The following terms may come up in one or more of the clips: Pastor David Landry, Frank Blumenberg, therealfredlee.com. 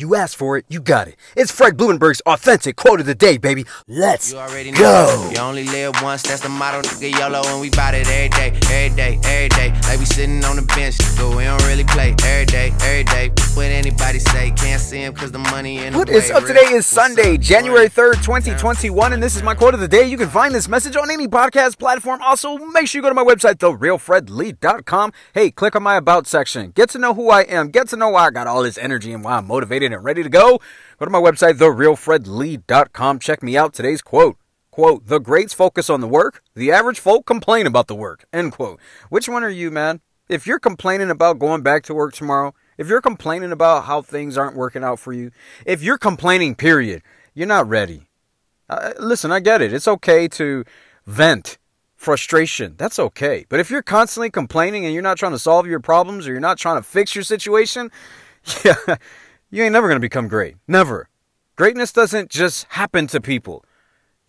You asked for it, you got it. It's Frank Blumenberg's authentic quote of the day, baby. Let's go. You already know. You only live once, that's the motto, nigga, YOLO, and we bout it every day, every day, every day. Like we sitting on the bench, nigga, we don't really play every day, every day. What anybody say, can't see him cause the money in the way. What is up? Today is Sunday, January 3rd, 2021, and this is my quote of the day. You can find this message on any podcast platform. Also, make sure you go to my website, therealfredlee.com. Hey, click on my About section. Get to know who I am. Get to know why I got all this energy and why I'm motivated and ready to go. Go to my website, therealfredlee.com. Check me out. Today's quote, the greats focus on the work, the average folk complain about the work, end quote. Which one are you, man? If you're complaining about going back to work tomorrow, if you're complaining about how things aren't working out for you, if you're complaining, period, you're not ready. Listen, I get it. It's okay to vent frustration. That's okay. But if you're constantly complaining and you're not trying to solve your problems or you're not trying to fix your situation, yeah, you ain't never going to become great. Never. Greatness doesn't just happen to people.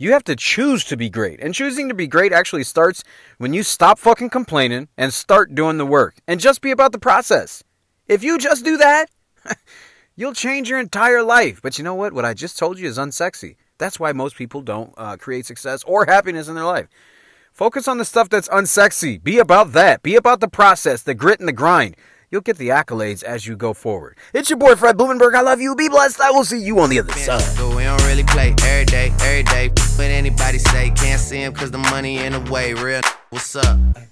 You have to choose to be great. And choosing to be great actually starts when you stop fucking complaining and start doing the work. And just be about the process. If you just do that, you'll change your entire life. But you know what? What I just told you is unsexy. That's why most people don't create success or happiness in their life. Focus on the stuff that's unsexy. Be about that. Be about the process, the grit and the grind. You'll get the accolades as you go forward. It's your boy, Fred Blumenberg. I love you. Be blessed. I will see you on the other side. So we don't really play every day, every day. But anybody say, can't see him because the money in the way. Real, what's up?